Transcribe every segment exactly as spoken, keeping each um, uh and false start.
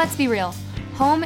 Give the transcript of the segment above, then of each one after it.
let's be real. Home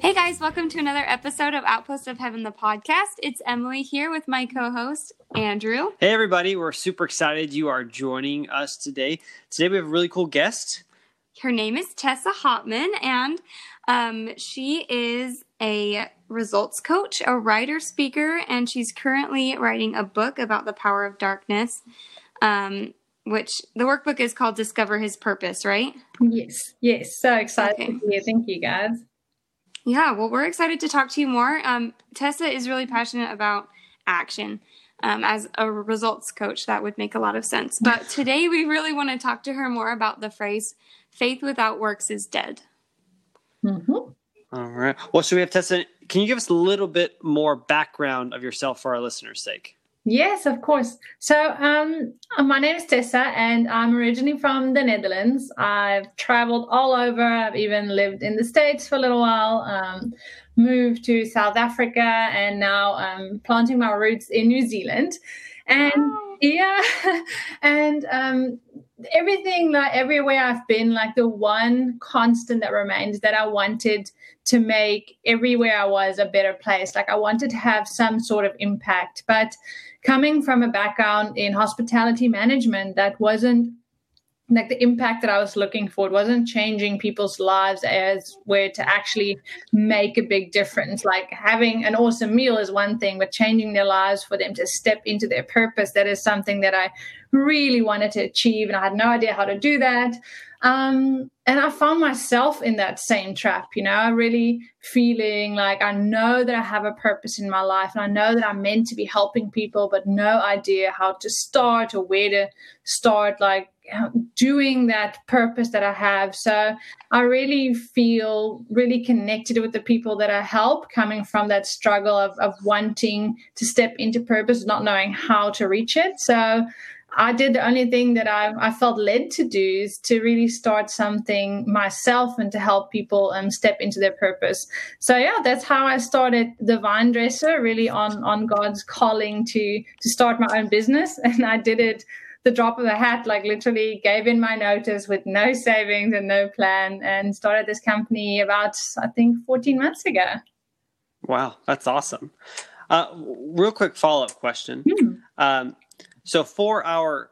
Hey guys, welcome to another episode of Outpost of Heaven, the podcast. It's Emily here with my co-host, Andrew. Hey everybody, we're super excited you are joining us today. Today we have a really cool guest. Her name is Tessa Hotman, and um, she is a results coach, a writer, speaker, and she's currently writing a book about the power of darkness, um, which the workbook is called Discover His Purpose, right? Yes, yes. So excited okay. to be here. Thank you, guys. Yeah, well, we're excited to talk to you more. Um, Tessa is really passionate about action. Um, as a results coach, that would make a lot of sense. But today we really want to talk to her more about the phrase, faith without works is dead. Mm-hmm. All right. Well, so we have Tessa. Can you give us a little bit more background of yourself for our listeners' sake? Yes, of course. So um, my name is Tessa, and I'm originally from the Netherlands. I've traveled all over. I've even lived in the States for a little while, um, moved to South Africa, and now I'm planting my roots in New Zealand. And wow. yeah, and um, everything, like everywhere I've been, like the one constant that remains that I wanted to make everywhere I was a better place. Like I wanted to have some sort of impact, but coming from a background in hospitality management, that wasn't like the impact that I was looking for. It wasn't changing people's lives as where to actually make a big difference. Like having an awesome meal is one thing, but changing their lives for them to step into their purpose, that is something that I really wanted to achieve, and I had no idea how to do that. Um, and I found myself in that same trap, you know, I really feeling like I know that I have a purpose in my life, and I know that I'm meant to be helping people, but no idea how to start or where to start, like doing that purpose that I have. So I really feel really connected with the people that I help, coming from that struggle of, of wanting to step into purpose, not knowing how to reach it. So I did the only thing that I, I felt led to do, is to really start something myself and to help people um, step into their purpose. So yeah, that's how I started The Vine Dresser, really on, on God's calling to, to start my own business. And I did it the drop of a hat, like literally gave in my notice with no savings and no plan, and started this company about, I think, fourteen months ago. Wow, that's awesome. Uh, real quick follow-up question. Mm. Um, So for our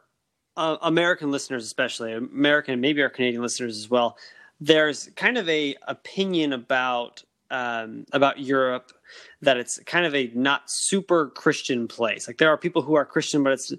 uh, American listeners, especially American, and maybe our Canadian listeners as well, there's kind of a opinion about um, about Europe that it's kind of a not super Christian place. Like there are people who are Christian, but it's,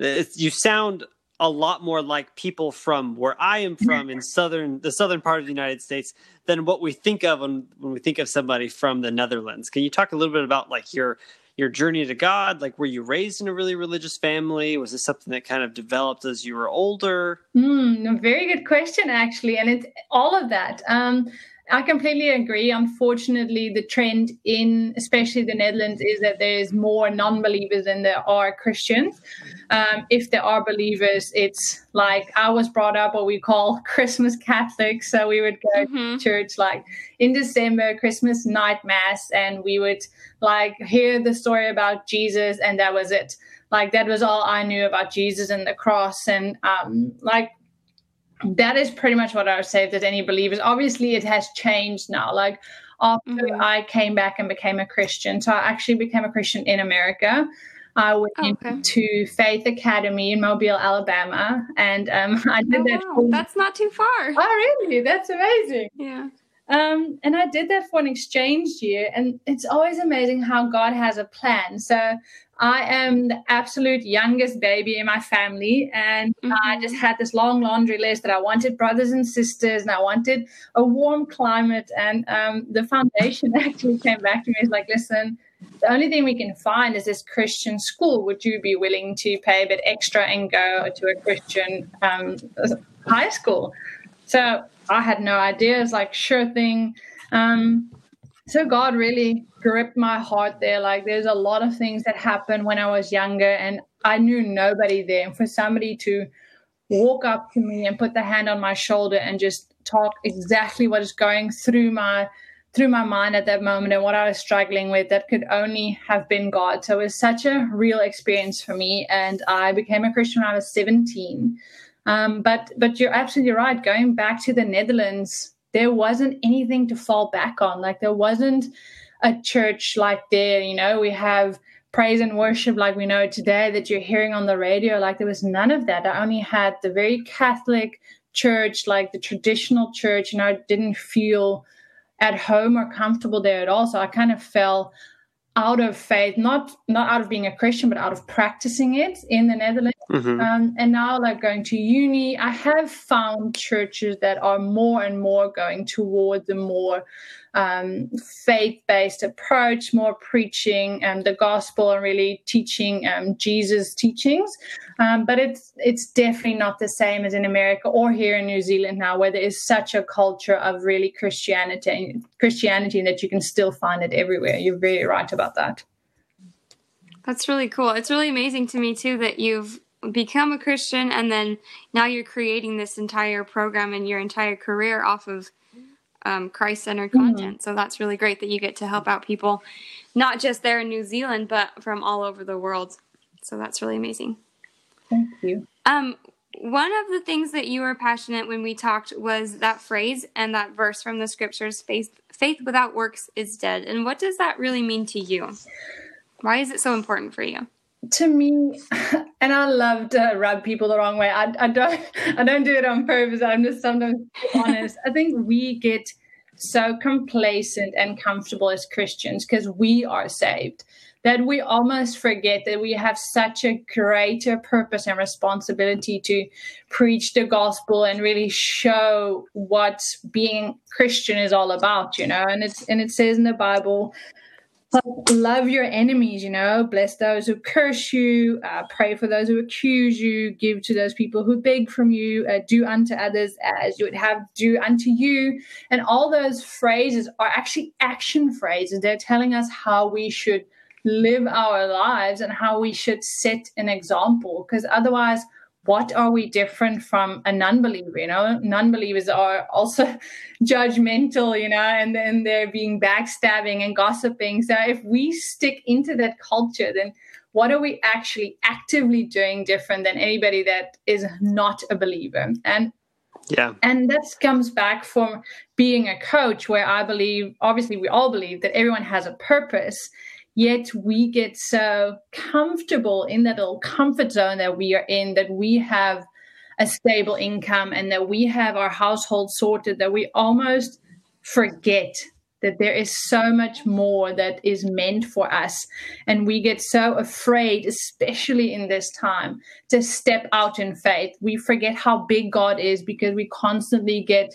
it's you sound a lot more like people from where I am from in southern the southern part of the United States than what we think of when, when we think of somebody from the Netherlands. Can you talk a little bit about like your your journey to God? Like, were you raised in a really religious family? Was this something that kind of developed as you were older? Mm, very good question, actually. And it's all of that. Um, I completely agree. Unfortunately, the trend in especially the Netherlands is that there's more non-believers than there are Christians. Um, if there are believers, it's like I was brought up what we call Christmas Catholics. So we would go mm-hmm. to church like in December, Christmas night mass, and we would like hear the story about Jesus, and that was it. Like that was all I knew about Jesus and the cross, and um, like that is pretty much what I would say if there's any believers. Obviously, it has changed now. Like after mm-hmm. I came back and became a Christian, so I actually became a Christian in America. I went oh, okay. to Faith Academy in Mobile, Alabama, and um, I did oh, that. Wow. For... That's not too far. Oh, really? That's amazing. Yeah. Um, and I did that for an exchange year, and it's always amazing how God has a plan. So I am the absolute youngest baby in my family, and mm-hmm. I just had this long laundry list that I wanted brothers and sisters, and I wanted a warm climate. And um, the foundation actually came back to me. It's like, listen, the only thing we can find is this Christian school. Would you be willing to pay a bit extra and go to a Christian um, high school? So I had no idea. It's like, sure thing. Um, So God really gripped my heart there. Like, there's a lot of things that happened when I was younger and I knew nobody there. And for somebody to walk up to me and put the hand on my shoulder and just talk exactly what is going through my through my mind at that moment and what I was struggling with, that could only have been God. So it was such a real experience for me. And I became a Christian when I was seventeen. Um, but but you're absolutely right. Going back to the Netherlands, there wasn't anything to fall back on. Like, there wasn't a church like there, you know, we have praise and worship like we know today that you're hearing on the radio. Like, there was none of that. I only had the very Catholic church, like the traditional church, and I didn't feel at home or comfortable there at all. So I kind of fell out of faith, not not out of being a Christian, but out of practicing it in the Netherlands. Mm-hmm. Um, and now, like, going to uni, I have found churches that are more and more going toward the more um, faith-based approach, more preaching and um, the gospel and really teaching um, Jesus' teachings. Um, but it's it's definitely not the same as in America or here in New Zealand now, where there is such a culture of really Christianity, Christianity that you can still find it everywhere. You're very right about that. That's really cool. It's really amazing to me, too, that you've become a Christian and then now you're creating this entire program and your entire career off of um, Christ-centered content. Mm. So that's really great that you get to help out people, not just there in New Zealand, but from all over the world. So that's really amazing. Thank you. Um, one of the things that you were passionate when we talked was that phrase and that verse from the scriptures, faith, faith without works is dead. And what does that really mean to you? Why is it so important for you? To me, and I love to rub people the wrong way. I, I don't I don't do it on purpose. I'm just sometimes honest. I think we get so complacent and comfortable as Christians because we are saved that we almost forget that we have such a greater purpose and responsibility to preach the gospel and really show what being Christian is all about, you know. And it's and it says in the Bible, love your enemies, you know, bless those who curse you, uh, pray for those who accuse you, give to those people who beg from you, uh, do unto others as you would have do unto you. And all those phrases are actually action phrases. They're telling us how we should live our lives and how we should set an example, because otherwise, what are we different from a non-believer? You know, non-believers are also judgmental, you know, and then they're being backstabbing and gossiping. So if we stick into that culture, then what are we actually actively doing different than anybody that is not a believer? And yeah, and that comes back from being a coach, where I believe, obviously we all believe that everyone has a purpose. Yet we get so comfortable in that little comfort zone that we are in, that we have a stable income and that we have our household sorted, that we almost forget that there is so much more that is meant for us. And we get so afraid, especially in this time, to step out in faith. We forget how big God is because we constantly get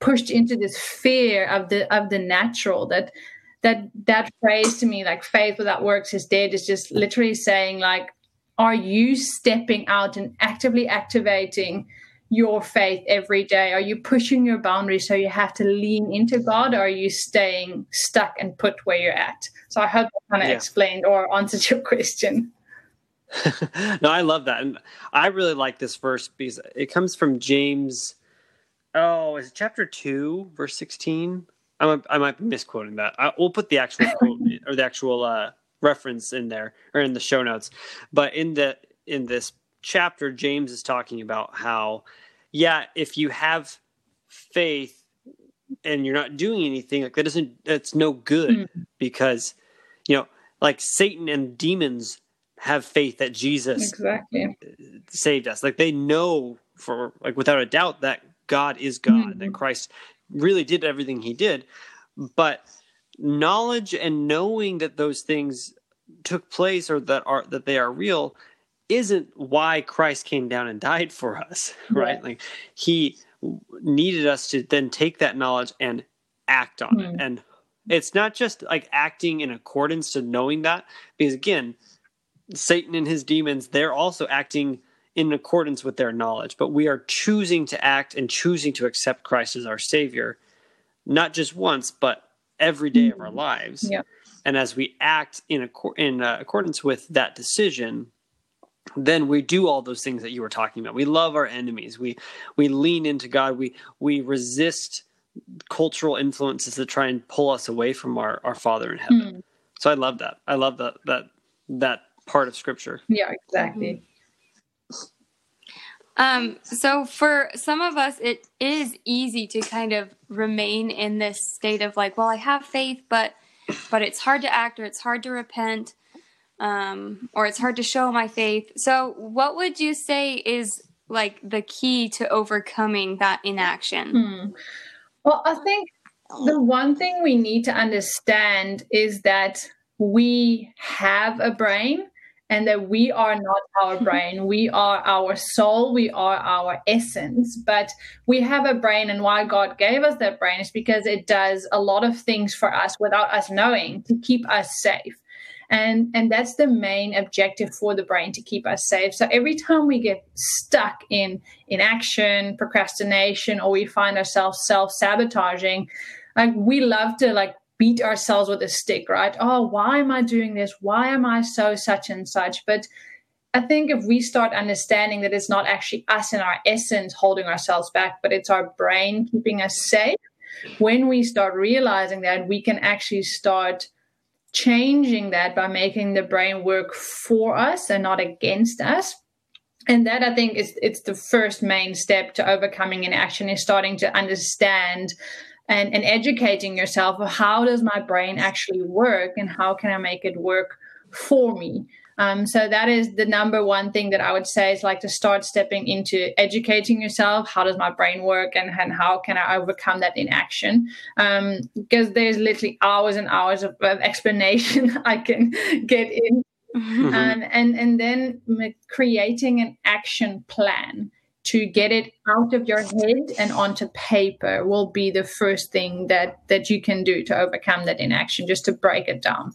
pushed into this fear of the of the natural, that That that phrase to me, like faith without works is dead, is just literally saying, like, are you stepping out and actively activating your faith every day? Are you pushing your boundaries so you have to lean into God, or are you staying stuck and put where you're at? So I hope that kind of yeah. explained or answered your question. No, I love that. And I really like this verse because it comes from James, oh, is it chapter two, verse sixteen? I might, I might be misquoting that. I, we'll put the actual quote or the actual uh, reference in there or in the show notes. But in the in this chapter, James is talking about how, yeah, if you have faith and you're not doing anything, like that isn't that's no good mm-hmm. because, you know, like Satan and demons have faith that Jesus exactly. saved us. Like they know for like without a doubt that God is God mm-hmm. and that Christ really did everything he did, but knowledge and knowing that those things took place or that are that they are real isn't why Christ came down and died for us, right? Right. Like he needed us to then take that knowledge and act on mm. it. And it's not just like acting in accordance to knowing that, because again, Satan and his demons, they're also acting in accordance with their knowledge, but we are choosing to act and choosing to accept Christ as our Savior, not just once, but every day of our lives. Yeah. And as we act in acor- in uh, accordance with that decision, then we do all those things that you were talking about. We love our enemies. We we lean into God. We we resist cultural influences that try and pull us away from our, our Father in heaven. Mm. So I love that. I love that that that part of Scripture. Yeah, exactly. Um, so for some of us, it is easy to kind of remain in this state of like, well, I have faith, but but it's hard to act, or it's hard to repent, um, or it's hard to show my faith. So what would you say is like the key to overcoming that inaction? Hmm. Well, I think the one thing we need to understand is that we have a brain, and that we are not our brain. We are our soul. We are our essence. But we have a brain, and why God gave us that brain is because it does a lot of things for us without us knowing, to keep us safe. And, and that's the main objective for the brain, to keep us safe. So every time we get stuck in inaction, procrastination, or we find ourselves self-sabotaging, like we love to like beat ourselves with a stick, right? Oh, why am I doing this? Why am I so such and such? But I think if we start understanding that it's not actually us in our essence holding ourselves back, but it's our brain keeping us safe, when we start realizing that, we can actually start changing that by making the brain work for us and not against us. And that, I think, is it's the first main step to overcoming inaction, is starting to understand and, and educating yourself, how does my brain actually work, and how can I make it work for me? Um, so that is the number one thing that I would say, is like to start stepping into educating yourself. How does my brain work, and, and how can I overcome that inaction? Um, because there's literally hours and hours of, of explanation I can get in. Mm-hmm. Um, and, and then creating an action plan to get it out of your head and onto paper will be the first thing that, that you can do to overcome that inaction, just to break it down.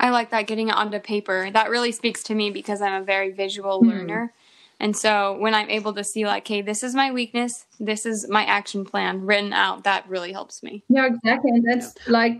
I like that, getting it onto paper. That really speaks to me because I'm a very visual learner. Mm. And so when I'm able to see like, hey, this is my weakness, this is my action plan written out, that really helps me. Yeah, exactly. And that's like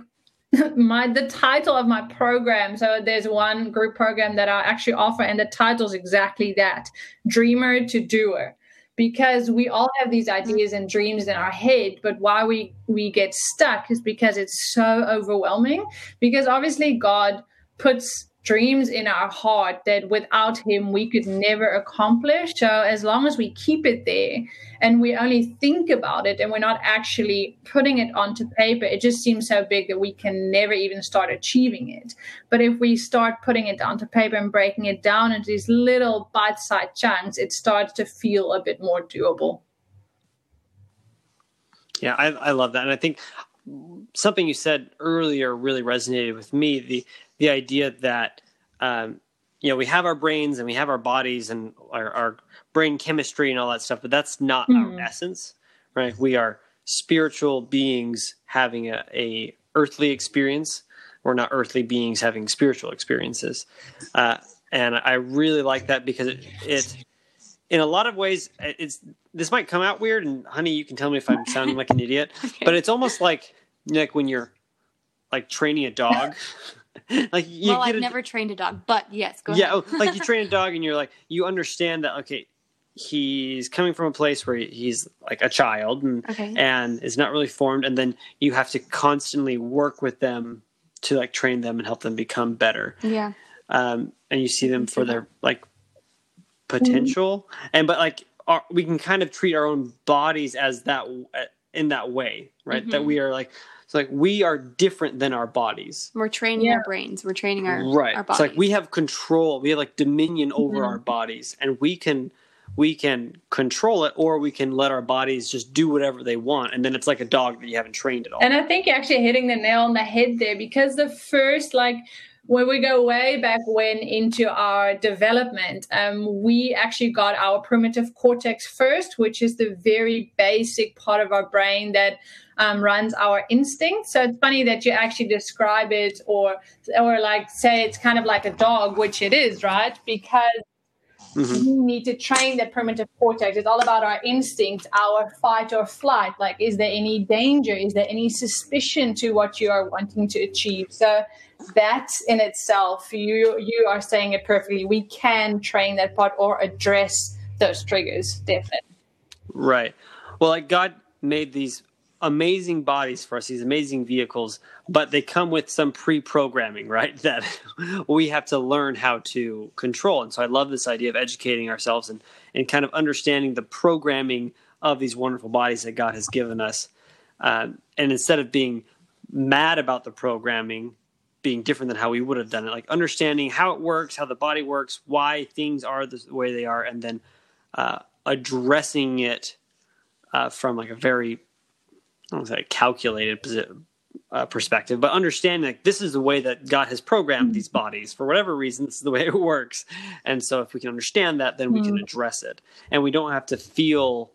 my the title of my program. So there's one group program that I actually offer, and the title is exactly that, Dreamer to Doer. Because we all have these ideas and dreams in our head, but why we, we get stuck is because it's so overwhelming. Because obviously God puts dreams in our heart that without him we could never accomplish. So as long as we keep it there and we only think about it and we're not actually putting it onto paper, it just seems so big that we can never even start achieving it. But if we start putting it down to paper and breaking it down into these little bite-sized chunks, it starts to feel a bit more doable. Yeah, I, I love that. And I think something you said earlier really resonated with me, the the idea that, um, you know, we have our brains and we have our bodies and our, our brain chemistry and all that stuff, but that's not mm-hmm. our essence, right? We are spiritual beings having a, a earthly experience. We're not earthly beings having spiritual experiences. Uh, and I really like that because it, it, in a lot of ways, it's, this might come out weird, and honey, you can tell me if I'm sounding like an idiot, okay. But it's almost like, like when you're like training a dog, like you well, I've a, never trained a dog, but yes, go yeah, ahead. Yeah, like you train a dog and you're like, you understand that, okay, he's coming from a place where he's like a child and, okay. and is not really formed. And then you have to constantly work with them to like train them and help them become better. Yeah. Um, and you see them for their like potential. Mm-hmm. And, but like our, we can kind of treat our own bodies as that in that way, right? Mm-hmm. That we are like, so like we are different than our bodies. We're training yeah. our brains. We're training our, right. our bodies. It's like we have control. We have like dominion over mm-hmm. our bodies, and we can we can control it, or we can let our bodies just do whatever they want. And then it's like a dog that you haven't trained at all. And I think you're actually hitting the nail on the head there, because the first like when we go way back when into our development, um, we actually got our primitive cortex first, which is the very basic part of our brain that Um, runs our instincts. So it's funny that you actually describe it, or or like say it's kind of like a dog, which it is, right? Because mm-hmm. you need to train that primitive cortex. It's all about our instincts, our fight or flight. Like, is there any danger? Is there any suspicion to what you are wanting to achieve? So that in itself, you you are saying it perfectly. We can train that part or address those triggers, definitely. Right. Well, like, God made these amazing bodies for us, these amazing vehicles, but they come with some pre-programming, right, that we have to learn how to control. And so I love this idea of educating ourselves and, and kind of understanding the programming of these wonderful bodies that God has given us. Um, and instead of being mad about the programming being different than how we would have done it, like understanding how it works, how the body works, why things are the way they are, and then uh, addressing it uh, from like a very I don't say calculated uh, perspective, but understanding like this is the way that God has programmed these bodies for whatever reason. This is the way it works, and so if we can understand that, then we can address it, and we don't have to feel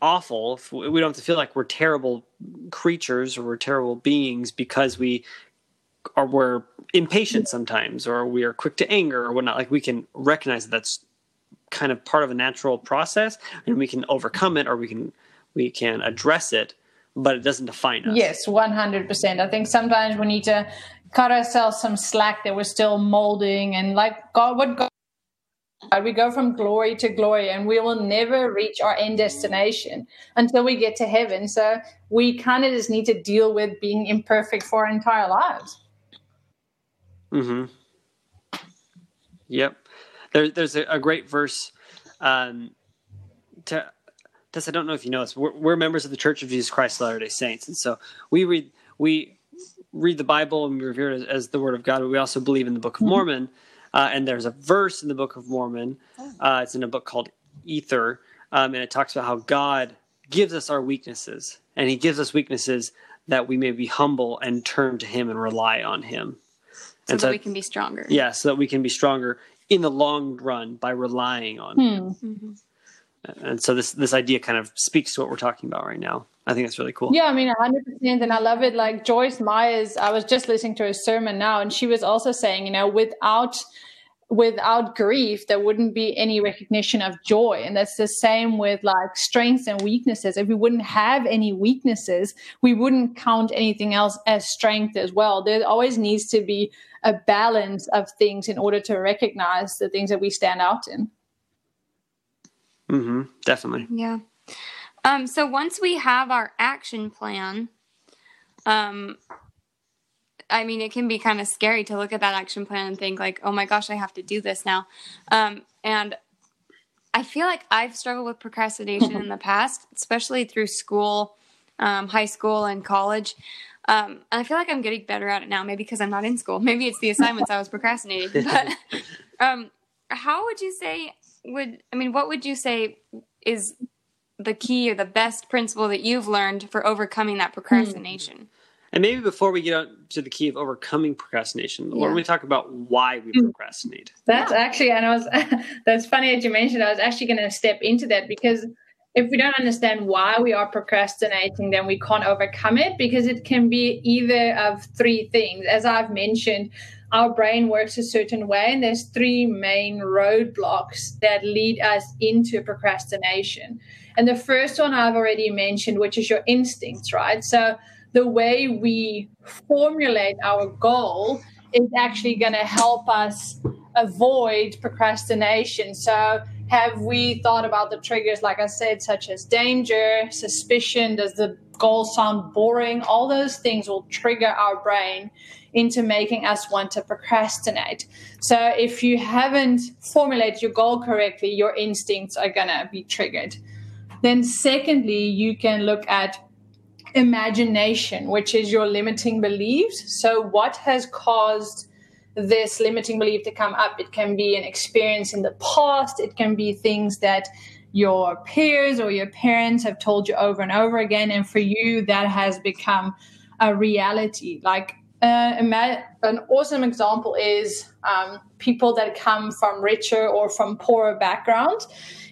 awful. We don't have to feel like we're terrible creatures or we're terrible beings because we are we're impatient sometimes, or we are quick to anger or whatnot. Like we can recognize that that's kind of part of a natural process, and we can overcome it, or we can. We can address it, but it doesn't define us. Yes, one hundred percent. I think sometimes we need to cut ourselves some slack that we're still molding. And like God, what God, we go from glory to glory, and we will never reach our end destination until we get to heaven. So we kind of just need to deal with being imperfect for our entire lives. Mm-hmm. Yep. There, there's a, a great verse um, to... Tess, I don't know if you know this. We're, we're members of the Church of Jesus Christ of Latter-day Saints, and so we read we read the Bible and we revere it as, as the Word of God. But we also believe in the Book of Mormon, uh, and there's a verse in the Book of Mormon. Uh, it's in a book called Ether, um, and it talks about how God gives us our weaknesses, and He gives us weaknesses that we may be humble and turn to Him and rely on Him, so and that so, we can be stronger. Yeah, so that we can be stronger in the long run by relying on Him. Mm-hmm. And so this this idea kind of speaks to what we're talking about right now. I think that's really cool. Yeah, I mean, one hundred percent. And I love it. Like Joyce Myers, I was just listening to her sermon now, and she was also saying, you know, without without grief, there wouldn't be any recognition of joy. And that's the same with like strengths and weaknesses. If we wouldn't have any weaknesses, we wouldn't count anything else as strength as well. There always needs to be a balance of things in order to recognize the things that we stand out in. Mm-hmm, definitely. Yeah. Um, so once we have our action plan, um, I mean, it can be kind of scary to look at that action plan and think like, oh my gosh, I have to do this now. Um, and I feel like I've struggled with procrastination in the past, especially through school, um, high school and college. Um, and I feel like I'm getting better at it now, maybe because I'm not in school. Maybe it's the assignments I was procrastinating. But um, how would you say... Would I mean, what would you say is the key or the best principle that you've learned for overcoming that procrastination? And maybe before we get on to the key of overcoming procrastination, yeah. Why don't we talk about why we procrastinate? That's yeah. actually, and I was, that's funny that you mentioned, I was actually going to step into that because if we don't understand why we are procrastinating, then we can't overcome it because it can be either of three things. As I've mentioned, our brain works a certain way, and there's three main roadblocks that lead us into procrastination. And the first one I've already mentioned, which is your instincts, right? So the way we formulate our goal is actually going to help us avoid procrastination. So have we thought about the triggers, like I said, such as danger, suspicion? Does the goal sound boring? All those things will trigger our brain into making us want to procrastinate. So if you haven't formulated your goal correctly, your instincts are going to be triggered. Then secondly, you can look at imagination, which is your limiting beliefs. So what has caused this limiting belief to come up? It can be an experience in the past. It can be things that your peers or your parents have told you over and over again. And for you, that has become a reality. Like uh, ima- an awesome example is um, people that come from richer or from poorer backgrounds.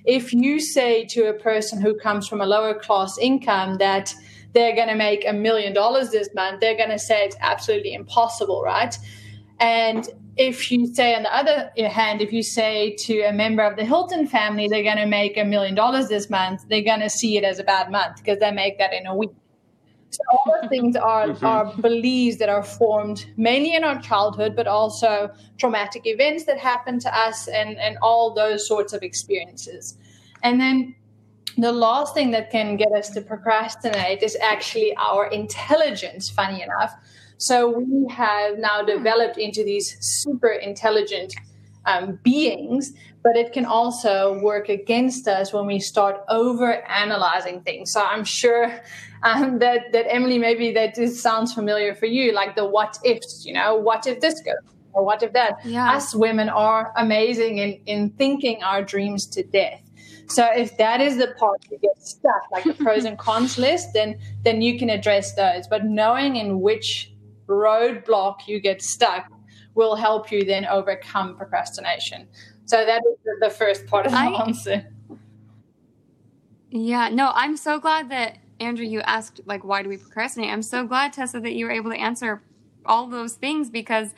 If you say to a person who comes from a lower class income that they're going to make a million dollars this month, they're going to say it's absolutely impossible, right? And if you say, on the other hand, if you say to a member of the Hilton family, they're going to make a million dollars this month, they're going to see it as a bad month because they make that in a week. So all those things are, mm-hmm. are beliefs that are formed mainly in our childhood, but also traumatic events that happen to us and, and all those sorts of experiences. And then the last thing that can get us to procrastinate is actually our intelligence, funny enough. So we have now developed into these super intelligent um, beings, but it can also work against us when we start over-analyzing things. So I'm sure um, that, that, Emily, maybe that this sounds familiar for you, like the what-ifs, you know, what if this goes, or what if that. Yeah. Us women are amazing in, in thinking our dreams to death. So if that is the part you get stuck, like the pros and cons list, then then you can address those. But knowing in which roadblock you get stuck will help you then overcome procrastination. So that is the first part of the I, answer. Yeah, no, I'm so glad that, Andrew, you asked, like, why do we procrastinate? I'm so glad, Tessa, that you were able to answer all those things, because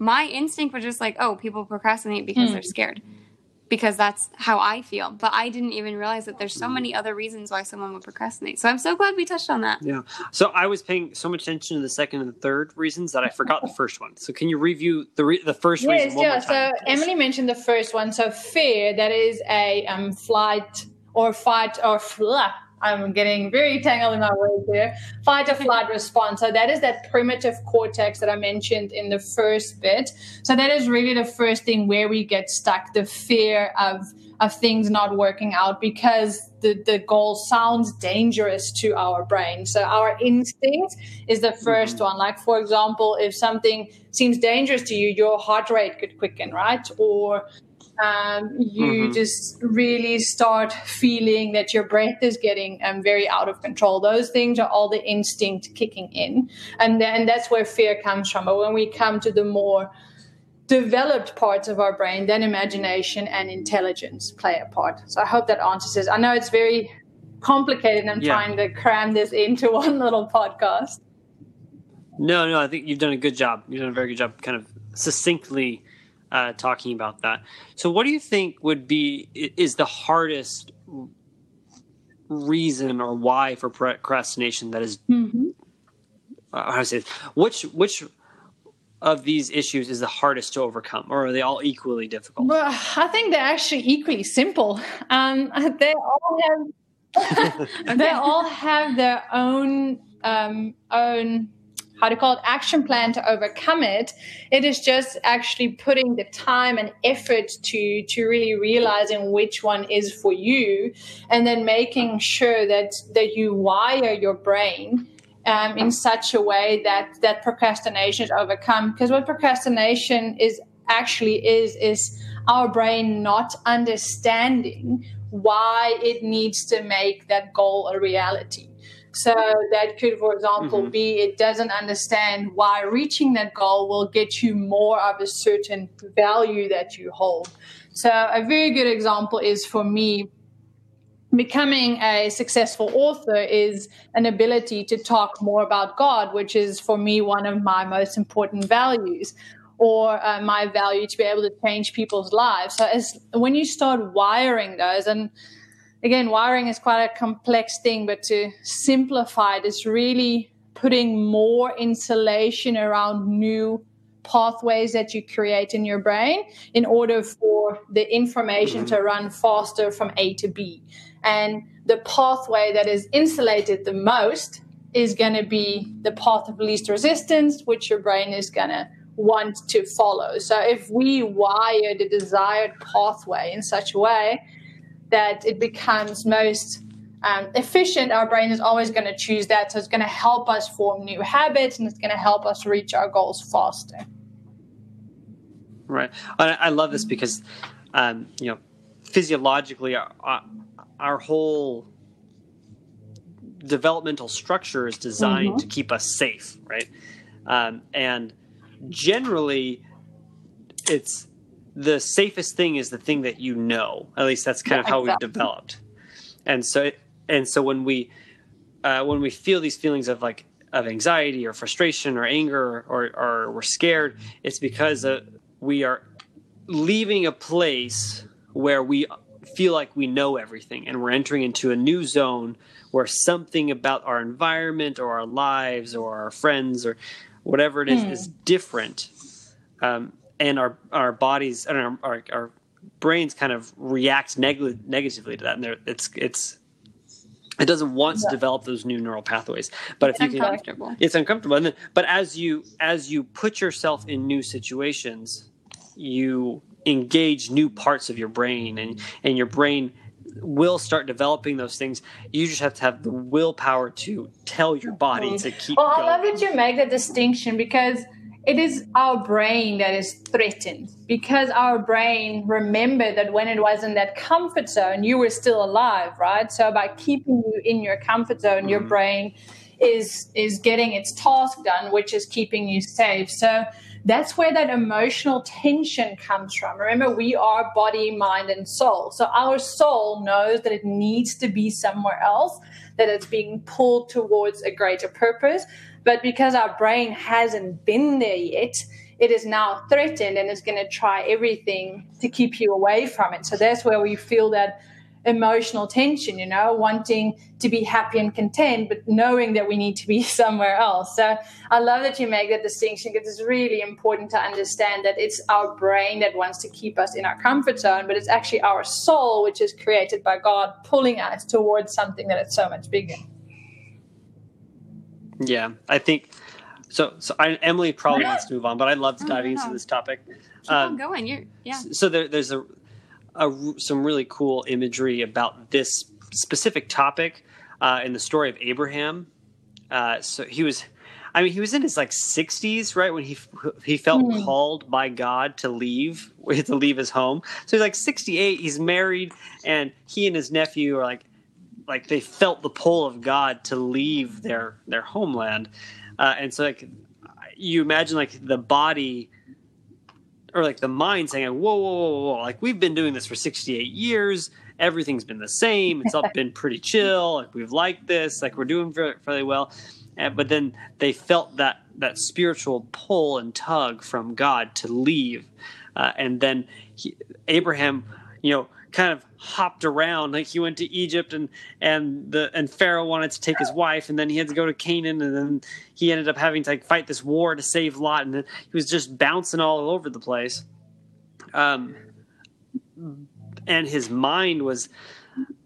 my instinct was just like, oh, people procrastinate because mm. they're scared. Because that's how I feel. But I didn't even realize that there's so many other reasons why someone would procrastinate. So I'm so glad we touched on that. Yeah. So I was paying so much attention to the second and the third reasons that I forgot the first one. So can you review the re- the first yes, reason one yeah. more time? So Emily mentioned the first one. So fear, that is a um, flight or fight or flight. I'm getting very tangled in my words there. Fight or flight response. So that is that primitive cortex that I mentioned in the first bit. So that is really the first thing where we get stuck, the fear of of things not working out because the, the goal sounds dangerous to our brain. So our instinct is the first mm-hmm. one. Like, for example, if something seems dangerous to you, your heart rate could quicken, right? Or Um, you mm-hmm. just really start feeling that your breath is getting um, very out of control. Those things are all the instinct kicking in. And then that's where fear comes from. But when we come to the more developed parts of our brain, then imagination and intelligence play a part. So I hope that answers this. I know it's very complicated and I'm yeah. trying to cram this into one little podcast. No, no, I think you've done a good job. You've done a very good job kind of succinctly Uh, talking about that. So what do you think would be, is the hardest reason or why for procrastination that is, mm-hmm. uh, how do I say this? Which, which of these issues is the hardest to overcome, or are they all equally difficult? Well, I think they're actually equally simple. Um, they all have, they all have their own, um, own, how to call it, action plan to overcome it. It is just actually putting the time and effort to to really realizing which one is for you, and then making sure that that you wire your brain um, in such a way that that procrastination is overcome. Because what procrastination is actually is is our brain not understanding why it needs to make that goal a reality. So that could, for example, mm-hmm. be it doesn't understand why reaching that goal will get you more of a certain value that you hold. So a very good example is, for me, becoming a successful author is an ability to talk more about God, which is for me one of my most important values, or uh, my value to be able to change people's lives. So as when you start wiring those, and again, wiring is quite a complex thing, but to simplify it, it's really putting more insulation around new pathways that you create in your brain in order for the information to run faster from A to B. And the pathway that is insulated the most is going to be the path of least resistance, which your brain is going to want to follow. So if we wire the desired pathway in such a way that it becomes most um, efficient, our brain is always going to choose that. So it's going to help us form new habits, and it's going to help us reach our goals faster. Right. I, I love this because, um, you know, physiologically, our, our, our whole developmental structure is designed mm-hmm. to keep us safe, right? Um, and generally, it's... the safest thing is the thing that you know. At least that's kind yeah, of how exactly. we've developed. And so, and so when we, uh, when we feel these feelings of like of anxiety or frustration or anger or or, or we're scared, it's because uh, we are leaving a place where we feel like we know everything, and we're entering into a new zone where something about our environment or our lives or our friends or whatever it is mm. is different. Um, and our, our bodies and our, our, our brains kind of react neg- negatively to that. And it's, it's, it doesn't want yeah. to develop those new neural pathways, but it's if you can, it's uncomfortable. And then, but as you, as you put yourself in new situations, you engage new parts of your brain, and, and your brain will start developing those things. You just have to have the willpower to tell your body to keep well, going. I love that you make that distinction, because it is our brain that is threatened, because our brain remembered that when it was in that comfort zone, you were still alive, right? So by keeping you in your comfort zone, mm. your brain is is getting its task done, which is keeping you safe. So that's where that emotional tension comes from. Remember, we are body, mind, and soul. So our soul knows that it needs to be somewhere else, that it's being pulled towards a greater purpose. But because our brain hasn't been there yet, it is now threatened and is going to try everything to keep you away from it. So that's where we feel that emotional tension, you know, wanting to be happy and content, but knowing that we need to be somewhere else. So I love that you make that distinction, because it's really important to understand that it's our brain that wants to keep us in our comfort zone, but it's actually our soul, which is created by God, pulling us towards something that is so much bigger. Yeah, I think so. So I, Emily probably wants to move on, but I'd love to dive oh, no, no. into this topic. Keep um, on going. You're, yeah. So there, there's a Uh, some really cool imagery about this specific topic uh, in the story of Abraham. Uh, so he was, I mean, he was in his like sixties, right? When he he felt mm. called by God to leave, to leave his home. So he's like sixty-eight, he's married, and he and his nephew are like, like they felt the pull of God to leave their, their homeland. Uh, and so like, you imagine like the body, or like the mind saying, whoa, whoa, whoa, whoa, like we've been doing this for sixty-eight years. Everything's been the same. It's all been pretty chill. Like we've liked this, like we're doing fairly well. And, but then they felt that, that spiritual pull and tug from God to leave. Uh, and then he, Abraham, you know, kind of hopped around. Like he went to Egypt, and, and the, and Pharaoh wanted to take his wife, and then he had to go to Canaan, and then he ended up having to like fight this war to save Lot. And then he was just bouncing all over the place. Um, and his mind was,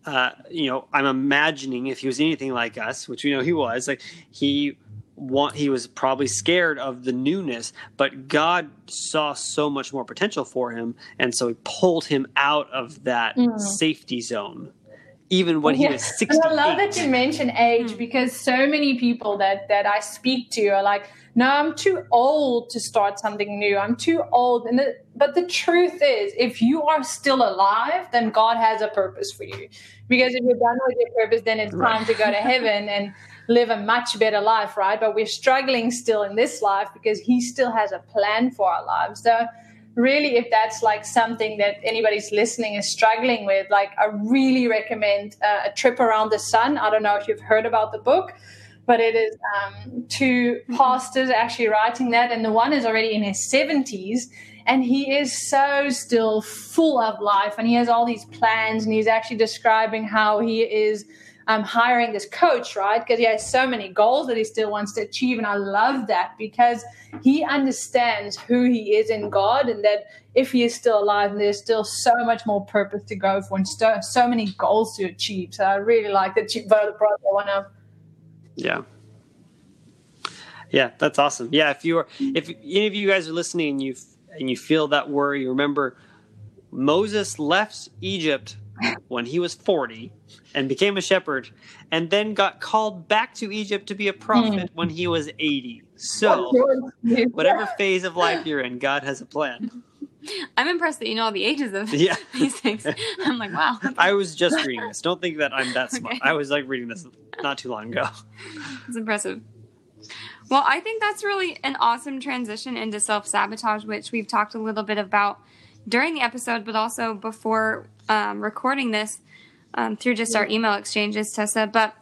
uh, you know, I'm imagining if he was anything like us, which we know he was, like he want, he was probably scared of the newness, but God saw so much more potential for him. And so he pulled him out of that mm. safety zone, even when yeah. he was sixty-eight. And I love that you mention age mm. because so many people that, that I speak to are like, no, I'm too old to start something new. I'm too old. And the, but the truth is, if you are still alive, then God has a purpose for you. Because if you're done with your purpose, then it's right. time to go to heaven and live a much better life, right? But we're struggling still in this life because He still has a plan for our lives. So really, if that's like something that anybody's listening is struggling with, like I really recommend uh, A Trip Around the Sun. I don't know if you've heard about the book, but it is um, two pastors actually writing that. And the one is already in his seventies, and he is so still full of life, and he has all these plans, and he's actually describing how he is Um, hiring this coach, right? Because he has so many goals that he still wants to achieve. And I love that because he understands who he is in God, and that if he is still alive, there's still so much more purpose to go for and so, so many goals to achieve. So I really like that you both brought that one up. Yeah. Yeah, that's awesome. Yeah, if you are, if any of you guys are listening and you and you feel that worry, remember Moses left Egypt when he was forty and became a shepherd, and then got called back to Egypt to be a prophet mm. when he was eighty. So whatever phase of life you're in, God has a plan. I'm impressed that you know all the ages of yeah. these things. I'm like, wow. I was just reading this. Don't think that I'm that smart. Okay. I was like reading this not too long ago. It's impressive. Well, I think that's really an awesome transition into self-sabotage, which we've talked a little bit about during the episode, but also before um, recording this um, through just yeah. our email exchanges, Tessa. But,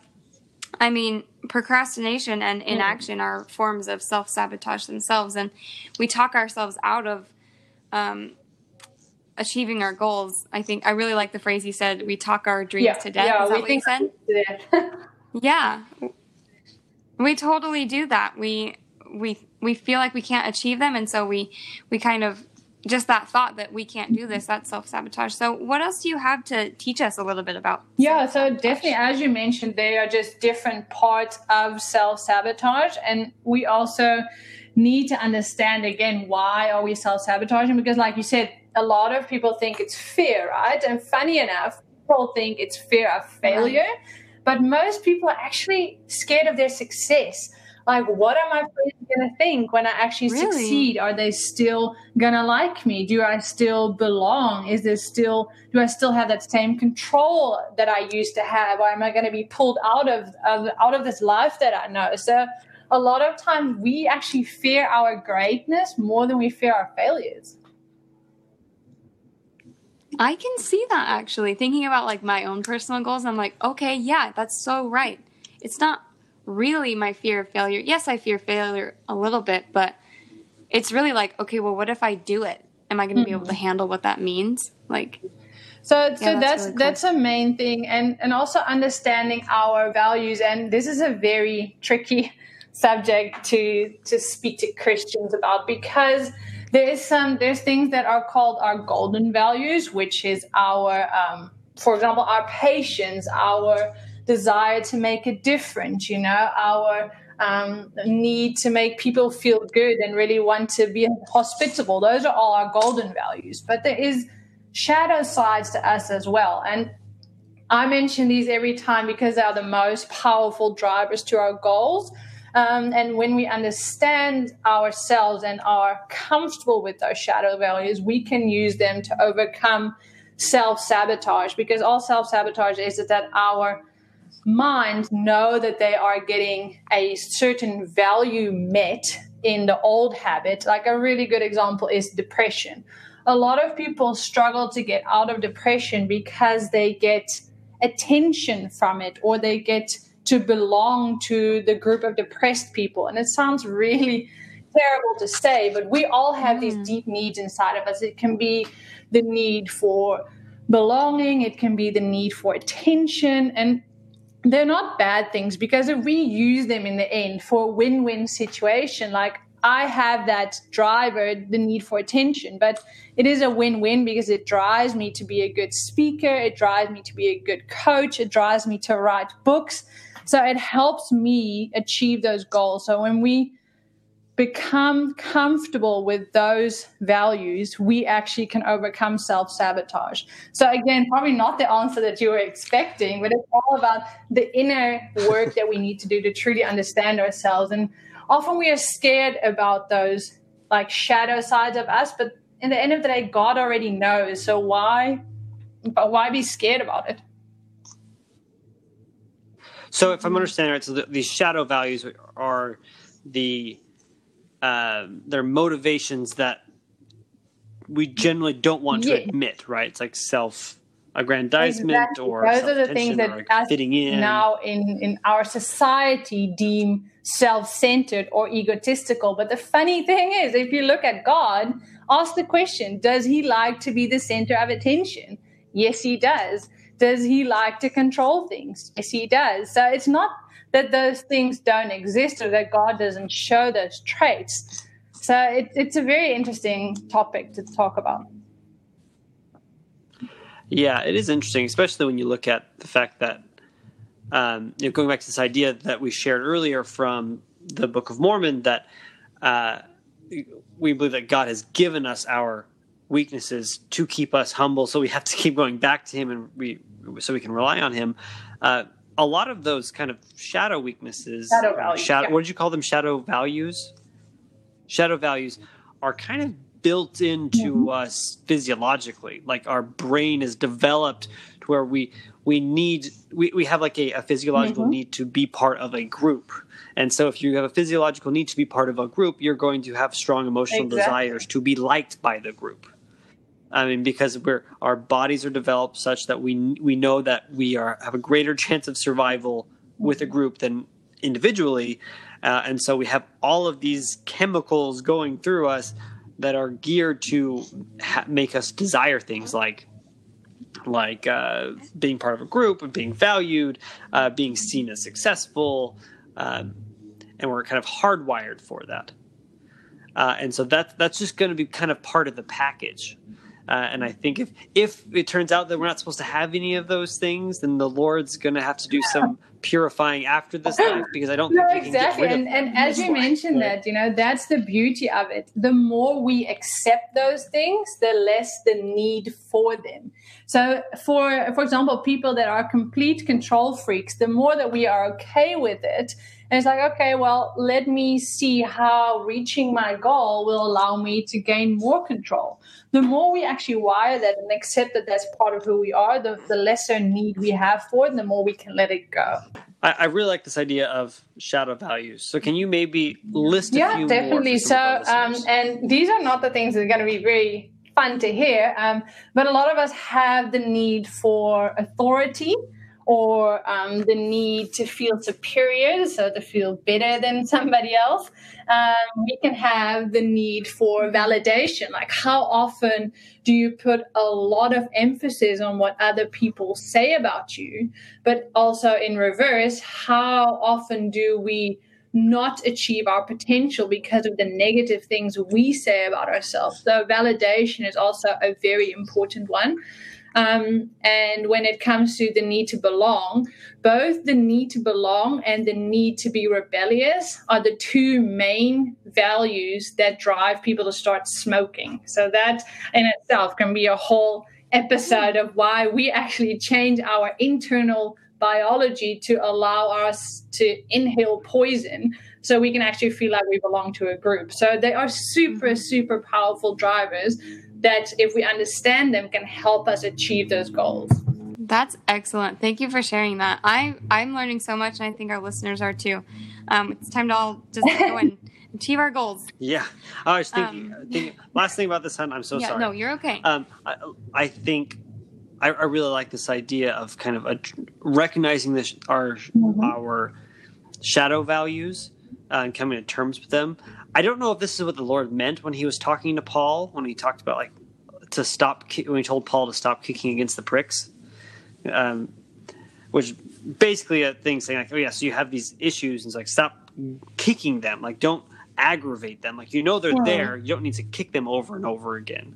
I mean, procrastination and inaction mm. are forms of self-sabotage themselves. And we talk ourselves out of um, achieving our goals. I think I really like the phrase you said, we talk our dreams yeah. to death. Yeah, Is that we what think you said? yeah. We totally do that. We we we feel like we can't achieve them, and so we we kind of just that thought that we can't do this, that's self-sabotage. So what else do you have to teach us a little bit about? Yeah, so definitely, as you mentioned, there are just different parts of self-sabotage. And we also need to understand, again, why are we self-sabotaging? Because like you said, a lot of people think it's fear, right? And funny enough, people think it's fear of failure. Right. But most people are actually scared of their success. Like, what are my friends going to think when I actually really? succeed? Are they still going to like me? Do I still belong? Is there still, do I still have that same control that I used to have? Or am I going to be pulled out of, of, out of this life that I know? So a lot of times we actually fear our greatness more than we fear our failures. I can see that actually. Thinking about like my own personal goals, I'm like, okay, yeah, that's so right. It's not really my fear of failure. Yes, I fear failure a little bit, but it's really like, okay, well, what if I do it? Am I going to mm-hmm. be able to handle what that means? Like, so, yeah, so that's that's, really cool. that's a main thing, and and also understanding our values. And this is a very tricky subject to to speak to Christians about, because there is some there's things that are called our golden values, which is our, um, for example, our patience, our desire to make a difference, you know, our um, need to make people feel good and really want to be hospitable. Those are all our golden values. But there is shadow sides to us as well. And I mention these every time because they are the most powerful drivers to our goals. Um, and when we understand ourselves and are comfortable with those shadow values, we can use them to overcome self-sabotage, because all self-sabotage is that our mind know that they are getting a certain value met in the old habit. Like a really good example is depression. A lot of people struggle to get out of depression because they get attention from it, or they get to belong to the group of depressed people. And it sounds really terrible to say, but we all have mm. these deep needs inside of us. It can be the need for belonging. It can be the need for attention. And they're not bad things, because if we use them in the end for a win-win situation, like I have that driver, the need for attention, but it is a win-win because it drives me to be a good speaker, it drives me to be a good coach, it drives me to write books. So it helps me achieve those goals. So when we become comfortable with those values, we actually can overcome self-sabotage. So again, probably not the answer that you were expecting, but it's all about the inner work that we need to do to truly understand ourselves. And often we are scared about those like shadow sides of us, but in the end of the day, God already knows. So why, why be scared about it? So if I'm understanding right, so the, these shadow values are the Uh, their motivations that we generally don't want to yeah. admit, right? It's like self-aggrandizement exactly. or those are the things that us fitting in. Now in, in our society deem self-centered or egotistical. But the funny thing is, if you look at God, ask the question, does he like to be the center of attention? Yes, he does. Does he like to control things? Yes, he does. So it's not that those things don't exist or that God doesn't show those traits. So it, it's a very interesting topic to talk about. Yeah, it is interesting, especially when you look at the fact that, um, you know, going back to this idea that we shared earlier from the Book of Mormon, that uh, we believe that God has given us our weaknesses to keep us humble. So we have to keep going back to him, and we, so we can rely on him. Uh, A lot of those kind of shadow weaknesses, shadow values, shadow, yeah. what did you call them? Shadow values? Shadow values are kind of built into mm-hmm. us physiologically. Like our brain is developed to where we we need, we, we have like a, a physiological mm-hmm. need to be part of a group. And so if you have a physiological need to be part of a group, you're going to have strong emotional exactly. desires to be liked by the group. I mean, because we're our bodies are developed such that we we know that we are have a greater chance of survival with a group than individually, uh, and so we have all of these chemicals going through us that are geared to ha- make us desire things like like uh, being part of a group and being valued, uh, being seen as successful, um, and we're kind of hardwired for that. Uh, and so that, that's just going to be kind of part of the package. Uh, and I think if, if it turns out that we're not supposed to have any of those things, then the Lord's going to have to do some purifying after this life, because I don't no, think we exactly. can get rid of and, and as you life. mentioned yeah. that, you know, that's the beauty of it. The more we accept those things, the less the need for them. So for, for example, people that are complete control freaks, the more that we are okay with it, and it's like, okay, well, let me see how reaching my goal will allow me to gain more control. The more we actually wire that and accept that that's part of who we are, the, the lesser need we have for it, the more we can let it go. I, I really like this idea of shadow values. So can you maybe list a yeah, few definitely. more? Yeah, definitely. So, um, and these are not the things that are going to be very fun to hear, um, but a lot of us have the need for authority, or um, the need to feel superior, so to feel better than somebody else. Um, we can have the need for validation. Like, how often do you put a lot of emphasis on what other people say about you? But also in reverse, how often do we not achieve our potential because of the negative things we say about ourselves? So validation is also a very important one. Um, and when it comes to the need to belong, both the need to belong and the need to be rebellious are the two main values that drive people to start smoking. So that in itself can be a whole episode of why we actually change our internal biology to allow us to inhale poison so we can actually feel like we belong to a group. So they are super, super powerful drivers that, if we understand them, can help us achieve those goals. That's excellent. Thank you for sharing that. I, I'm learning so much, and I think our listeners are too. Um, it's time to all just go and achieve our goals. Yeah. I was thinking, um, thinking last thing about this, Hunt, I'm so yeah, sorry. No, you're okay. Um, I, I think I, I really like this idea of kind of a, recognizing this, our, mm-hmm. our shadow values uh, and coming to terms with them. I don't know if this is what the Lord meant when he was talking to Paul, when he talked about, like, to stop, when he told Paul to stop kicking against the pricks, um, which basically a thing saying, like, oh yeah, so you have these issues, and it's like, stop kicking them. Like, don't aggravate them. Like, you know, they're yeah. there. You don't need to kick them over and over again.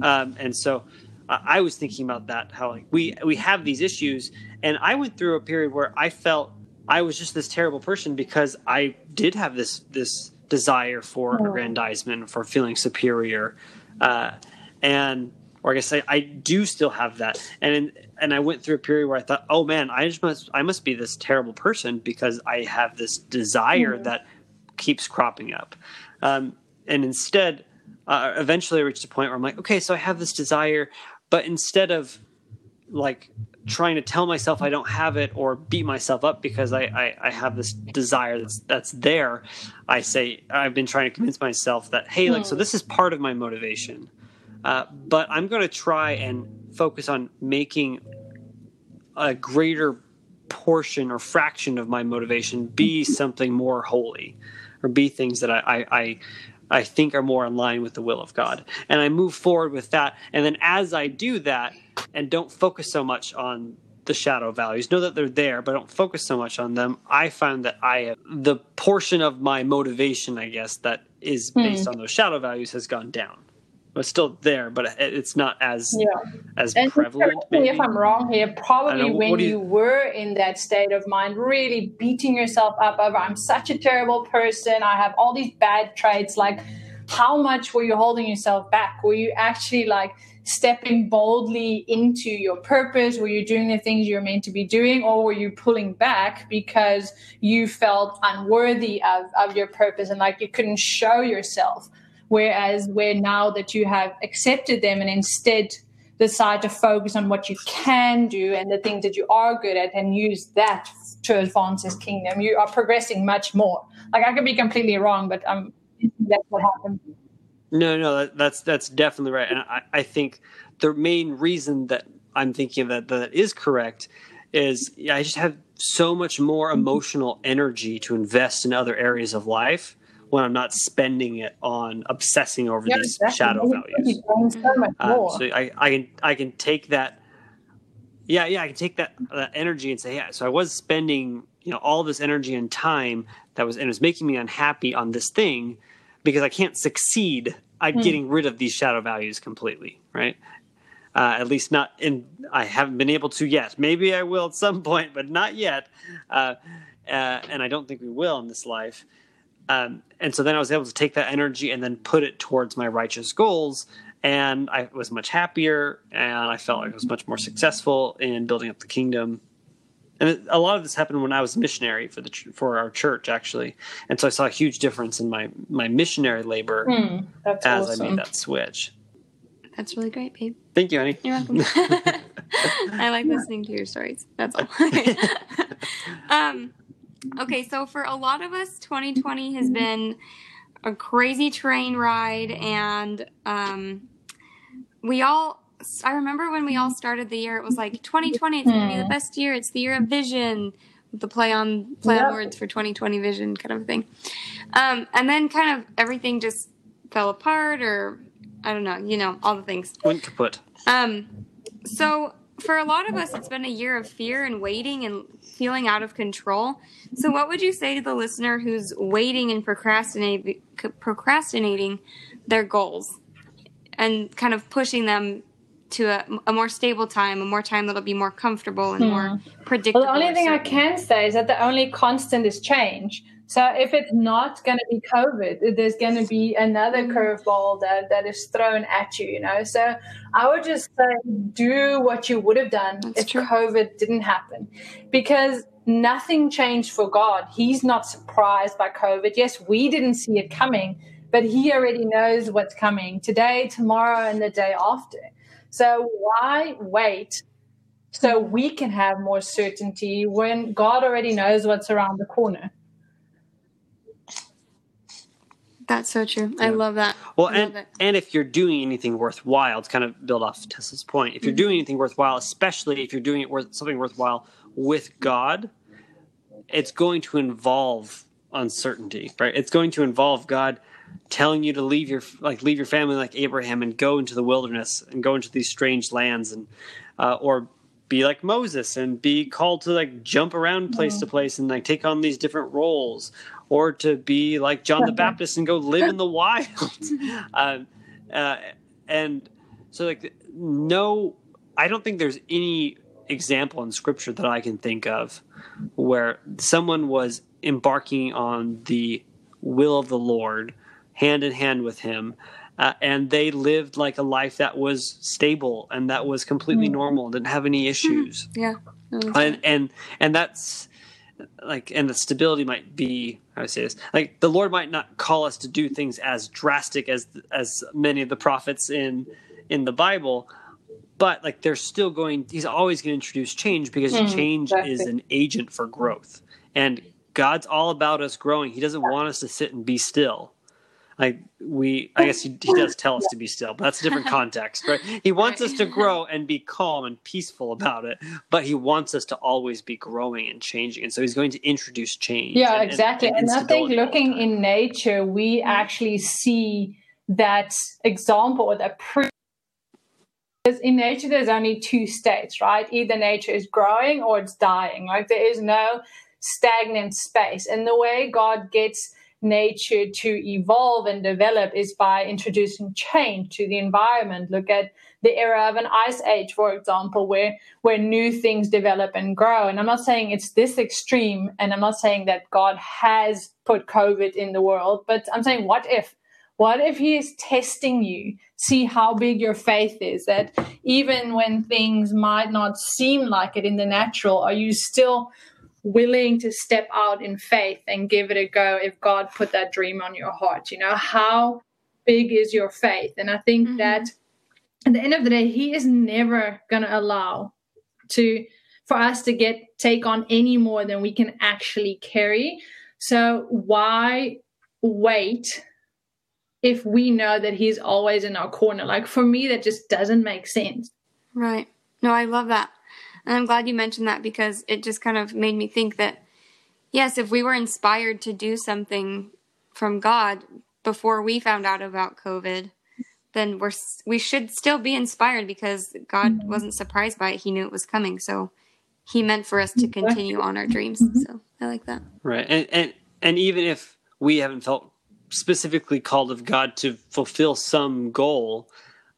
Um, and so uh, I was thinking about that, how like we, we have these issues. And I went through a period where I felt I was just this terrible person because I did have this, this, desire for aggrandizement, for feeling superior, uh, and or I guess I, I do still have that. And and I went through a period where I thought, oh man, I just must I must be this terrible person because I have this desire mm-hmm. that keeps cropping up. Um, and instead, uh, eventually I reached a point where I'm like, okay, so I have this desire, but instead of like trying to tell myself I don't have it or beat myself up because I, I, I have this desire that's, that's there. I say, I've been trying to convince myself that, hey, like, so this is part of my motivation, uh, but I'm going to try and focus on making a greater portion or fraction of my motivation be something more holy, or be things that I, I, I I think are more in line with the will of God. And I move forward with that. And then as I do that and don't focus so much on the shadow values, know that they're there, but don't focus so much on them, I found that I have the portion of my motivation, I guess, that is based mm. on those shadow values has gone down. It's still there, but it's not as yeah. as and prevalent. If I'm wrong here, probably when you, you were in that state of mind, really beating yourself up over, I'm such a terrible person, I have all these bad traits, like, how much were you holding yourself back? Were you actually, like, stepping boldly into your purpose? Were you doing the things you're meant to be doing, or were you pulling back because you felt unworthy of, of your purpose and, like, you couldn't show yourself? Whereas where now that you have accepted them and instead decide to focus on what you can do and the things that you are good at and use that to advance his kingdom, you are progressing much more. Like, I could be completely wrong, but um, that's what happened. No, no, that, that's that's definitely right. And I, I think the main reason that I'm thinking of that that is correct is I just have so much more emotional energy to invest in other areas of life when I'm not spending it on obsessing over yeah, these exactly. shadow values. So, um, so I, I can I can take that. Yeah, yeah, I can take that, that energy and say, yeah. So I was spending, you know, all this energy and time that was and it was making me unhappy on this thing because I can't succeed at hmm. getting rid of these shadow values completely, right? Uh, at least not in. I haven't been able to yet. Maybe I will at some point, but not yet. Uh, uh, and I don't think we will in this life. Um, and so then I was able to take that energy and then put it towards my righteous goals. And I was much happier, and I felt like I was much more successful in building up the kingdom. And it, a lot of this happened when I was a missionary for the for our church, actually. And so I saw a huge difference in my my missionary labor mm, that's as awesome. I made that switch. That's really great, babe. Thank you, honey. You're welcome. I like listening to your stories. That's all. um. Okay, so for a lot of us, twenty twenty has been a crazy train ride, and um, we all, I remember when we all started the year, it was like twenty twenty, it's going to be the best year, it's the year of vision, the play on, play yep. on words for twenty twenty vision kind of thing. Um, and then kind of everything just fell apart, or I don't know, you know, all the things. Went kaput. Um, so for a lot of us, it's been a year of fear and waiting and feeling out of control. So what would you say to the listener who's waiting and procrastinate, procrastinating their goals and kind of pushing them to a, a more stable time, a more time that'll be more comfortable and hmm. more predictable? Well, the only thing I can say is that the only constant is change. So if it's not going to be COVID, there's going to be another curveball that, that is thrown at you, you know. So I would just say do what you would have done That's if true. COVID didn't happen, because nothing changed for God. He's not surprised by COVID. Yes, we didn't see it coming, but he already knows what's coming today, tomorrow, and the day after. So why wait? So we can have more certainty when God already knows what's around the corner. That's so true. Yeah. I love that. Well, and, love and if you're doing anything worthwhile, to kind of build off Tessa's point, if you're mm-hmm. doing anything worthwhile, especially if you're doing it worth, something worthwhile with God, it's going to involve uncertainty, right? It's going to involve God telling you to leave your like leave your family like Abraham and go into the wilderness and go into these strange lands, and uh, or be like Moses and be called to like jump around place mm-hmm. to place and like take on these different roles. Or to be like John the Baptist and go live in the wild. uh, uh, and so like, no, I don't think there's any example in scripture that I can think of where someone was embarking on the will of the Lord hand in hand with him. Uh, and they lived like a life that was stable and that was completely mm. normal. Didn't have any issues. Yeah. And, and, and that's, Like, and the stability might be, how do I say this? Like, the Lord might not call us to do things as drastic as as many of the prophets in in the Bible, but like they're still going. He's always going to introduce change because mm, change exactly. is an agent for growth, and God's all about us growing. He doesn't want us to sit and be still. Like we, I guess he, he does tell us yeah. to be still, but that's a different context, right? He wants right. us to grow and be calm and peaceful about it, but he wants us to always be growing and changing. And so he's going to introduce change. Yeah, and, exactly. And, and, and I think looking in nature, we actually see that example or that proof. In nature, there's only two states, right? Either nature is growing or it's dying. Like there is no stagnant space. And the way God gets nature to evolve and develop is by introducing change to the environment. Look at the era of an ice age, for example, where where new things develop and grow. And I'm not saying it's this extreme, and I'm not saying that God has put COVID in the world, but I'm saying what if? What if he is testing you? See how big your faith is, that even when things might not seem like it in the natural, are you still willing to step out in faith and give it a go if God put that dream on your heart? You know, how big is your faith? And I think mm-hmm. that at the end of the day, he is never going to allow to for us to get take on any more than we can actually carry. So why wait if we know that he's always in our corner? Like for me, that just doesn't make sense. Right. No, I love that. And I'm glad you mentioned that, because it just kind of made me think that, yes, if we were inspired to do something from God before we found out about COVID, then we're we should still be inspired, because God mm-hmm. wasn't surprised by it. He knew it was coming, so He meant for us to continue on our dreams. Mm-hmm. So I like that. Right, and and and even if we haven't felt specifically called of God to fulfill some goal,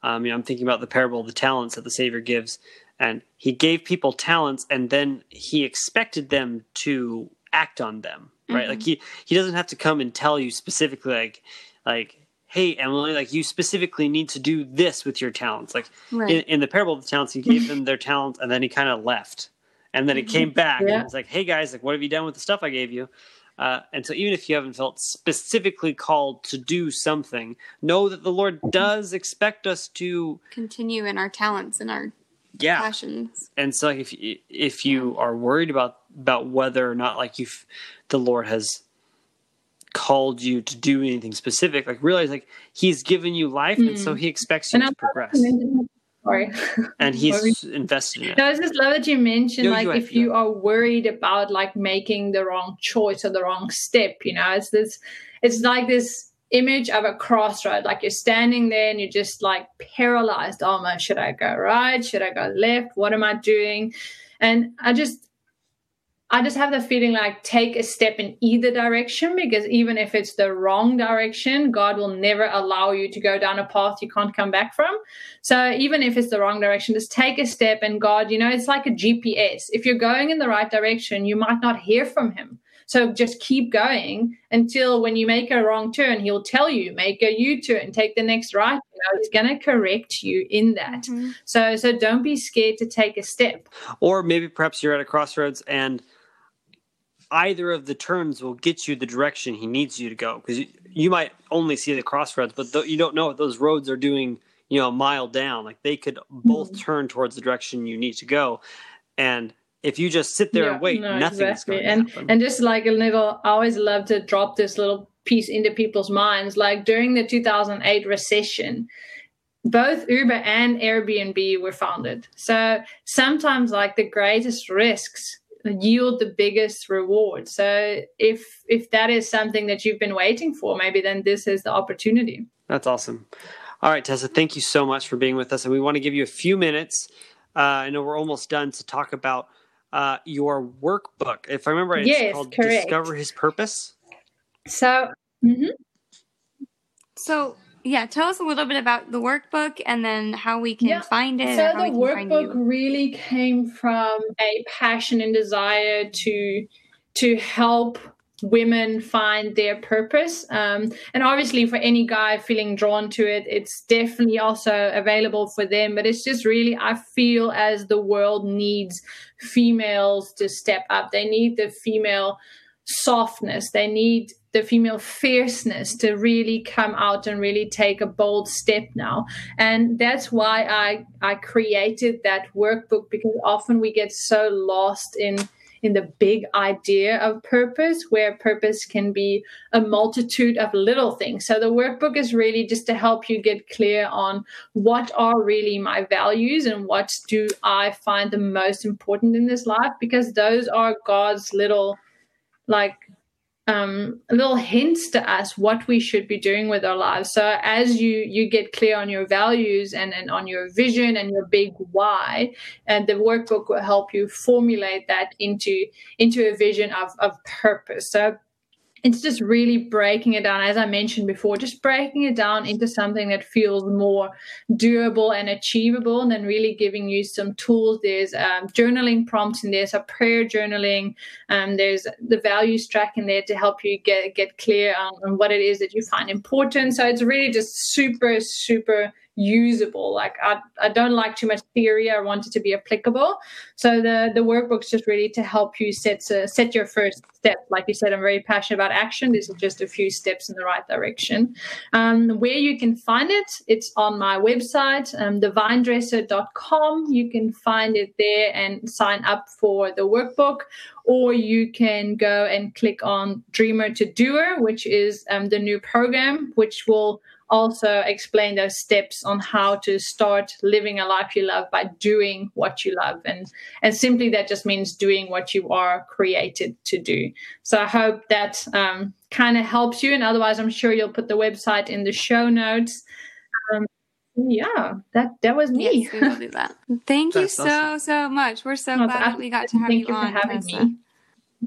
um, you know, I'm thinking about the parable of the talents that the Savior gives, and He gave people talents, and then He expected them to act on them. Right, mm-hmm. like he he doesn't have to come and tell you specifically, like like. hey, Emily, like you specifically need to do this with your talents. Like right. in, in the parable of the talents, He gave them their talents, and then He kind of left, and then it came back yeah. and it's like, hey guys, like what have you done with the stuff I gave you? Uh, and so even if you haven't felt specifically called to do something, know that the Lord does expect us to continue in our talents and our yeah. passions. And so like, if, if you yeah. are worried about, about whether or not like you've, the Lord has called you to do anything specific, like realize like He's given you life mm. and so He expects you and to I'm progress. Sorry. And He's invested in it. No, I just love that you mentioned no, like you if you are worried about like making the wrong choice or the wrong step, you know, it's this it's like this image of a crossroad. Like you're standing there and you're just like paralyzed almost. Should I go right? Should I go left? What am I doing? And I just I just have the feeling like take a step in either direction, because even if it's the wrong direction, God will never allow you to go down a path you can't come back from. So even if it's the wrong direction, just take a step, and God, you know, it's like a G P S. If you're going in the right direction, you might not hear from Him. So just keep going until when you make a wrong turn, He'll tell you, make a U-turn, take the next right. You know, He's going to correct you in that. Mm-hmm. So, so don't be scared to take a step. Or maybe perhaps you're at a crossroads and either of the turns will get you the direction He needs you to go, because you, you might only see the crossroads, but th- you don't know what those roads are doing, you know, a mile down. Like they could both mm. turn towards the direction you need to go. And if you just sit there yeah, and wait, no, nothing's exactly. going to and, happen. And just like a little, I always love to drop this little piece into people's minds. Like during the two thousand eight recession, both Uber and Airbnb were founded. So sometimes like the greatest risks yield the biggest reward. So if if that is something that you've been waiting for, maybe then this is the opportunity. That's awesome. All right, Tessa, thank you so much for being with us. And we want to give you a few minutes. Uh, I know we're almost done, to talk about uh, your workbook. If I remember right, it's yes, called correct. Discover His Purpose. So, mm-hmm. so yeah, tell us a little bit about the workbook and then how we can yeah. find it. So the workbook really came from a passion and desire to to help women find their purpose. Um, and obviously for any guy feeling drawn to it, it's definitely also available for them. But it's just really, I feel as the world needs females to step up. They need the female softness. They need the female fierceness to really come out and really take a bold step now. And that's why I, I created that workbook, because often we get so lost in, in the big idea of purpose, where purpose can be a multitude of little things. So the workbook is really just to help you get clear on what are really my values and what do I find the most important in this life, because those are God's little, like, Um, little hints to us what we should be doing with our lives. So as you you get clear on your values and, and on your vision and your big why, and the workbook will help you formulate that into into a vision of, of purpose. So it's just really breaking it down, as I mentioned before, just breaking it down into something that feels more doable and achievable, and then really giving you some tools. There's um, journaling prompts in there, so prayer journaling. Um, there's the values track in there to help you get, get clear on, on what it is that you find important. So it's really just super, super usable. Like I, I don't like too much theory. I want it to be applicable. So the, the workbook's just really to help you set, uh, set your first step. Like you said, I'm very passionate about action. This is just a few steps in the right direction. Um, where you can find it, it's on my website, um, the vine dresser dot com. You can find it there and sign up for the workbook, or you can go and click on Dreamer to Doer, which is um, the new program, which will also explain those steps on how to start living a life you love by doing what you love. And, and simply that just means doing what you are created to do. So I hope that um, kind of helps you. And otherwise, I'm sure you'll put the website in the show notes. Um, yeah, that that was me. Yes, we will do that. Thank That's you so, awesome. so much. We're so That's glad awesome. that we got to have Thank you, you on. Thank you for having Tessa. me.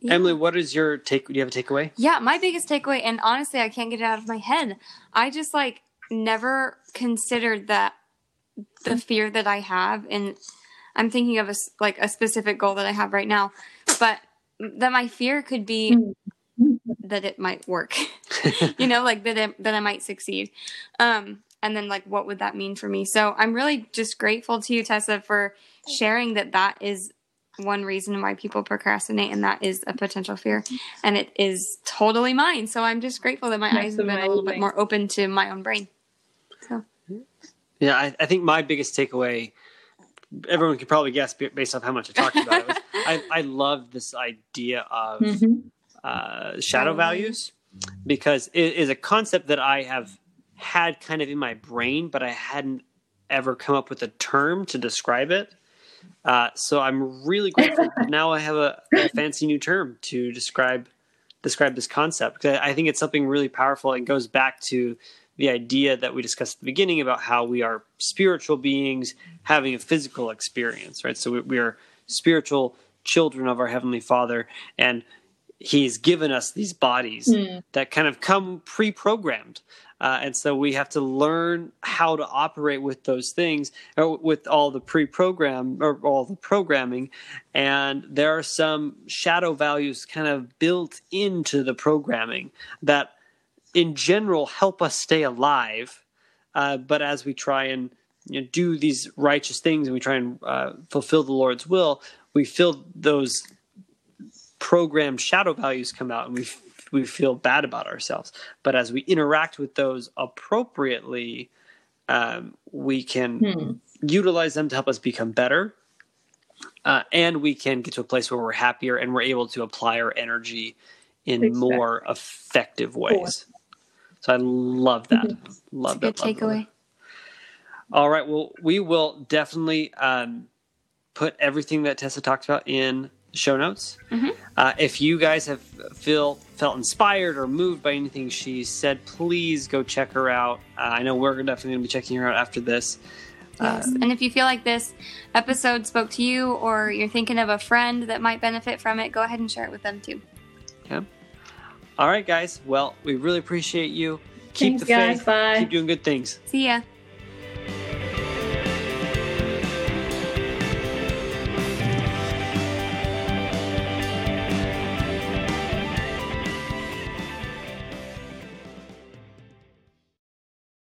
Yeah. Emily, what is your take? Do you have a takeaway? Yeah, my biggest takeaway, and honestly, I can't get it out of my head. I just like never considered that the fear that I have, and I'm thinking of a, like a specific goal that I have right now, but that my fear could be that it might work, you know, like that, it, that I might succeed. Um, and then like, what would that mean for me? So I'm really just grateful to you, Tessa, for sharing that that is one reason why people procrastinate, and that is a potential fear, and it is totally mine. So I'm just grateful that my That's eyes have amazing. been a little bit more open to my own brain. So, yeah, I, I think my biggest takeaway, everyone can probably guess based off how much I talked about it, was I, I love this idea of mm-hmm. uh, shadow values, because it is a concept that I have had kind of in my brain, but I hadn't ever come up with a term to describe it. Uh, so I'm really grateful that now I have a, a fancy new term to describe describe this concept. I think it's something really powerful, and goes back to the idea that we discussed at the beginning about how we are spiritual beings having a physical experience, right? So we, we are spiritual children of our Heavenly Father, and He's given us these bodies mm. that kind of come pre-programmed. Uh, and so we have to learn how to operate with those things, or with all the pre-program or all the programming. And there are some shadow values kind of built into the programming that in general help us stay alive. Uh, but as we try and you know, do these righteous things, and we try and uh, fulfill the Lord's will, we feel those programmed shadow values come out, and we we feel bad about ourselves. But as we interact with those appropriately, um, we can hmm. utilize them to help us become better. Uh, and we can get to a place where we're happier, and we're able to apply our energy in exactly. more effective ways. Cool. So I love that. Mm-hmm. Love that. Good takeaway. All right. Well, we will definitely um, put everything that Tessa talked about in show notes. Mm-hmm. Uh, if you guys have feel felt inspired or moved by anything she said, please go check her out. Uh, I know we're definitely going to be checking her out after this. Yes. Uh, and if you feel like this episode spoke to you, or you're thinking of a friend that might benefit from it, go ahead and share it with them too. Yeah. All right, guys. Well, we really appreciate you. Keep Thanks, the guys. faith. Bye. Keep doing good things. See ya.